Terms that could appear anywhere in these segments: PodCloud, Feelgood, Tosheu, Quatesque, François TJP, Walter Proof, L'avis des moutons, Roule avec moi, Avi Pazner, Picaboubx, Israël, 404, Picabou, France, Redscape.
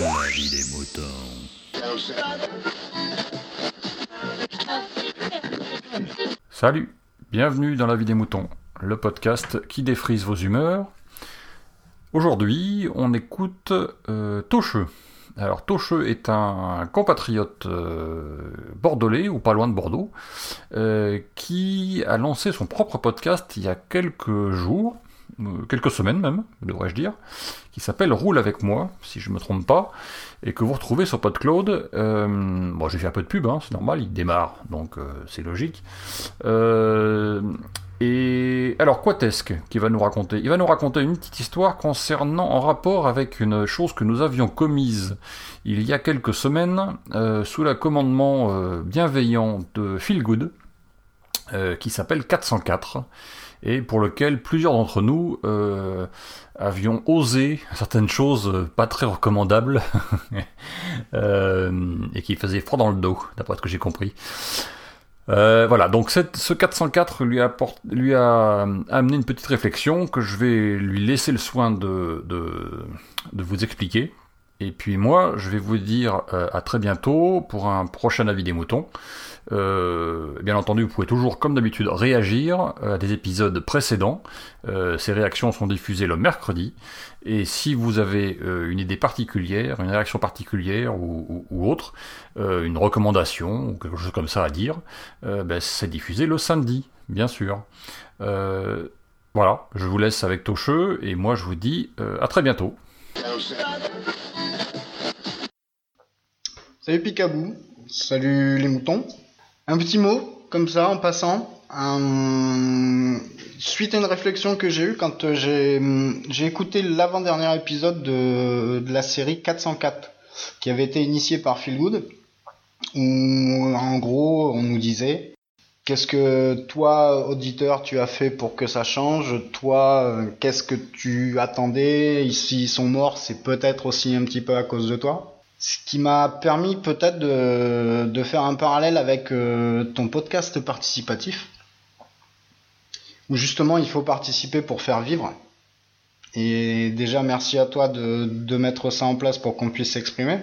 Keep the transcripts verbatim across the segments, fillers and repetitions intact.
L'avis des moutons. Salut, bienvenue dans L'avis des moutons, le podcast qui défrise vos humeurs. Aujourd'hui, on écoute euh, Tosheu. Alors Tosheu est un compatriote euh, bordelais, ou pas loin de Bordeaux, euh, qui a lancé son propre podcast il y a quelques jours, euh, quelques semaines même, devrais-je dire, qui s'appelle Roule avec moi, si je ne me trompe pas, et que vous retrouvez sur PodCloud. Euh, bon, j'ai fait un peu de pub, hein, c'est normal, il démarre, donc euh, c'est logique. Euh, Et alors, Quatesque, qui va nous raconter Il va nous raconter une petite histoire concernant, en rapport avec une chose que nous avions commise il y a quelques semaines, euh, sous le commandement euh, bienveillant de Feelgood, euh, qui s'appelle quatre cent quatre, et pour lequel plusieurs d'entre nous euh, avions osé certaines choses pas très recommandables, euh, et qui faisaient froid dans le dos, d'après ce que j'ai compris. Euh, voilà, donc cette, ce quatre cent quatre lui a, port, lui a amené une petite réflexion que je vais lui laisser le soin de, de, de vous expliquer. Et puis moi, je vais vous dire euh, à très bientôt pour un prochain avis des moutons. Euh, bien entendu, vous pouvez toujours, comme d'habitude, réagir à des épisodes précédents. Euh, ces réactions sont diffusées le mercredi. Et si vous avez euh, une idée particulière, une réaction particulière ou, ou, ou autre, euh, une recommandation ou quelque chose comme ça à dire, euh, ben, c'est diffusé le samedi, bien sûr. Euh, voilà, je vous laisse avec Tosheu et moi je vous dis euh, à très bientôt. Salut Picabou, salut les moutons. Un petit mot, comme ça, en passant, un... suite à une réflexion que j'ai eue quand j'ai, j'ai écouté l'avant-dernier épisode de... de la série quatre cent quatre, qui avait été initié par Feelgood, où en gros on nous disait « Qu'est-ce que toi, auditeur, tu as fait pour que ça change ? Toi, qu'est-ce que tu attendais ? S'ils sont morts, c'est peut-être aussi un petit peu à cause de toi ?» Ce qui m'a permis peut-être de, de faire un parallèle avec euh, ton podcast participatif, où justement il faut participer pour faire vivre. Et déjà merci à toi de, de mettre ça en place pour qu'on puisse s'exprimer.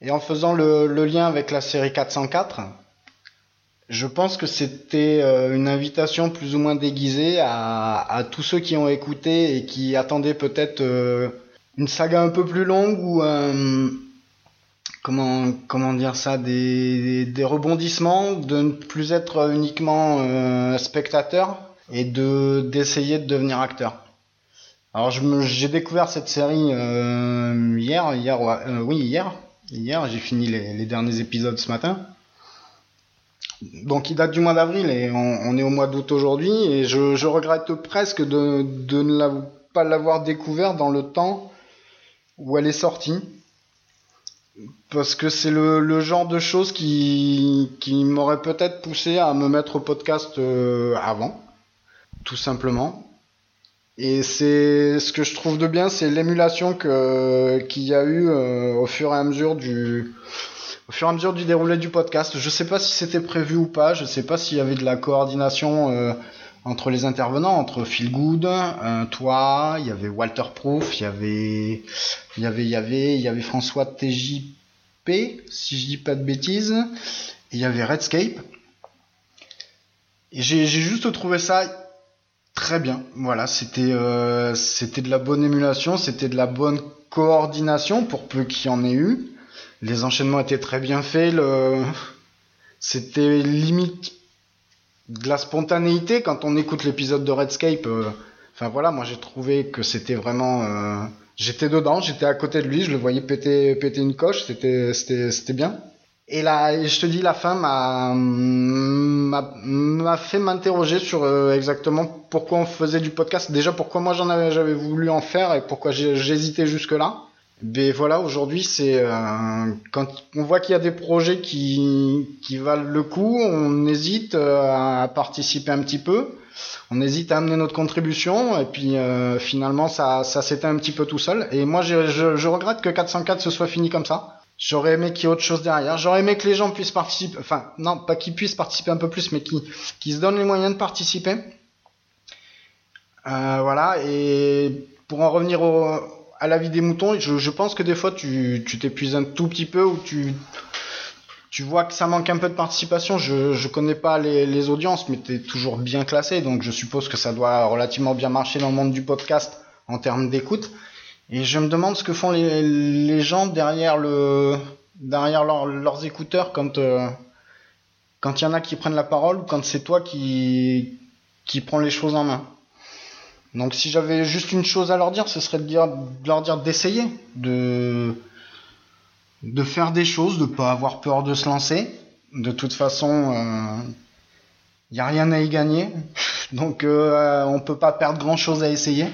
Et en faisant le, le lien avec la série quatre cent quatre, je pense que c'était euh, une invitation plus ou moins déguisée à, à tous ceux qui ont écouté et qui attendaient peut-être euh, une saga un peu plus longue ou un... Comment, comment dire ça, des, des, des rebondissements, de ne plus être uniquement euh, spectateur et de, d'essayer de devenir acteur. Alors je me, j'ai découvert cette série euh, hier, hier euh, oui hier, hier j'ai fini les, les derniers épisodes ce matin. Donc il date du mois d'avril et on, on est au mois d'août aujourd'hui et je, je regrette presque de, de ne la, pas l'avoir découvert dans le temps où elle est sortie. Parce que c'est le, le genre de choses qui, qui m'aurait peut-être poussé à me mettre au podcast euh, avant, tout simplement. Et c'est ce que je trouve de bien, c'est l'émulation que, qu'il y a eu euh, au fur et à mesure du, au fur et à mesure du déroulé du podcast. Je sais pas si c'était prévu ou pas, je sais pas s'il y avait de la coordination euh, entre les intervenants, entre Feelgood, euh, toi, il y avait Walter Proof, il y avait, il y avait, il y avait, il y avait François T J P, si je dis pas de bêtises, et il y avait Redscape. Et j'ai, j'ai juste trouvé ça très bien. Voilà, c'était, euh, c'était de la bonne émulation, c'était de la bonne coordination pour peu qu'il y en ait eu. Les enchaînements étaient très bien faits. Le, c'était limite de la spontanéité quand on écoute l'épisode de Redscape. Euh, enfin voilà, moi j'ai trouvé que c'était vraiment euh, j'étais dedans, j'étais à côté de lui, je le voyais péter péter une coche, c'était c'était c'était bien. Et là, je te dis, la fin m'a m'a, m'a fait m'interroger sur euh, exactement pourquoi on faisait du podcast, déjà pourquoi moi j'en avais j'avais voulu en faire et pourquoi j'hésitais jusque-là. Ben voilà, aujourd'hui, c'est euh, quand on voit qu'il y a des projets qui qui valent le coup, on hésite euh, à participer un petit peu, on hésite à amener notre contribution, et puis euh, finalement ça ça s'éteint un petit peu tout seul. Et moi, je, je je regrette que quatre cent quatre se soit fini comme ça. J'aurais aimé qu'il y ait autre chose derrière. J'aurais aimé que les gens puissent participer, enfin non, pas qu'ils puissent participer un peu plus, mais qu'ils qu'ils se donnent les moyens de participer. Euh, voilà. Et pour en revenir au à l'avis des moutons, je, je pense que des fois tu, tu t'épuises un tout petit peu ou tu, tu vois que ça manque un peu de participation. Je, je connais pas les, les audiences, mais t'es toujours bien classé, donc je suppose que ça doit relativement bien marcher dans le monde du podcast en termes d'écoute. Et je me demande ce que font les, les gens derrière le, derrière leur, leurs écouteurs quand, euh, quand il y en a qui prennent la parole ou quand c'est toi qui, qui prends les choses en main. Donc si j'avais juste une chose à leur dire, ce serait de, dire, de leur dire d'essayer, de, de faire des choses, de ne pas avoir peur de se lancer. De toute façon, il euh, n'y a rien à y gagner, donc euh, on ne peut pas perdre grand-chose à essayer.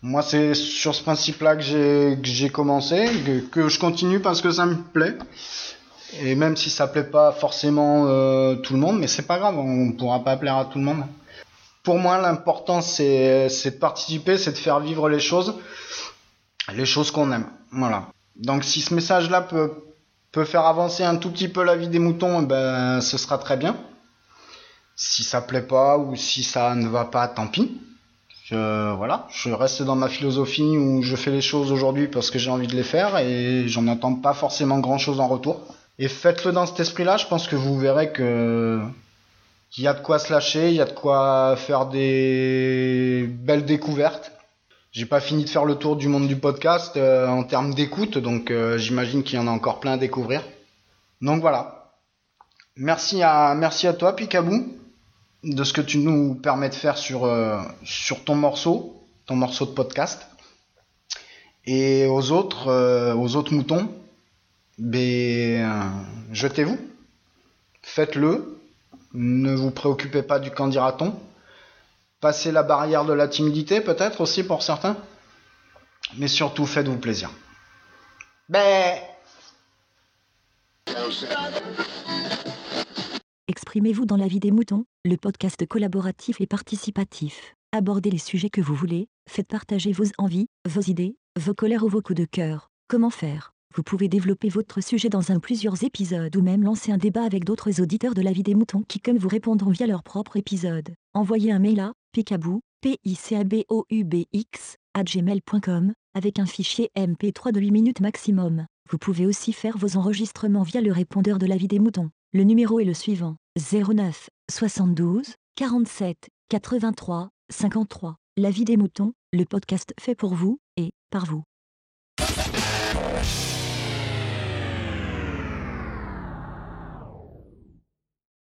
Moi, c'est sur ce principe-là que j'ai, que j'ai commencé, que, que je continue parce que ça me plaît. Et même si ça ne plaît pas forcément euh, tout le monde, mais c'est pas grave, on ne pourra pas plaire à tout le monde. Pour moi, l'important, c'est, c'est de participer, c'est de faire vivre les choses, les choses qu'on aime. Voilà. Donc, si ce message-là peut, peut faire avancer un tout petit peu la vie des moutons, eh ben, ce sera très bien. Si ça ne plaît pas ou si ça ne va pas, tant pis. Je, voilà, je reste dans ma philosophie où je fais les choses aujourd'hui parce que j'ai envie de les faire et j'en attends pas forcément grand chose en retour. Et faites-le dans cet esprit-là, je pense que vous verrez que qu'il y a de quoi se lâcher, il y a de quoi faire des belles découvertes. J'ai pas fini de faire le tour du monde du podcast euh, en termes d'écoute, donc euh, j'imagine qu'il y en a encore plein à découvrir. Donc voilà, merci à, merci à toi Picabou, de ce que tu nous permets de faire sur, euh, sur ton morceau, ton morceau de podcast. Et aux autres, euh, aux autres moutons, ben, euh, jetez-vous, faites-le, ne vous préoccupez pas du qu'en dira-t-on. Passez la barrière de la timidité peut-être aussi pour certains, mais surtout faites-vous plaisir. Ben... Exprimez-vous dans l'avis des moutons, le podcast collaboratif et participatif. Abordez les sujets que vous voulez, faites partager vos envies, vos idées, vos colères ou vos coups de cœur. Comment faire ? Vous pouvez développer votre sujet dans un ou plusieurs épisodes ou même lancer un débat avec d'autres auditeurs de l'avis des moutons qui comme vous répondront via leur propre épisode. Envoyez un mail à picabou, P-I-C-A-B-O-U-B-X, at gmail point com, avec un fichier M P trois de huit minutes maximum. Vous pouvez aussi faire vos enregistrements via le répondeur de l'avis des moutons. Le numéro est le suivant, zéro neuf soixante-douze quarante-sept quatre-vingt-trois cinquante-trois. L'avis des moutons, le podcast fait pour vous, et par vous.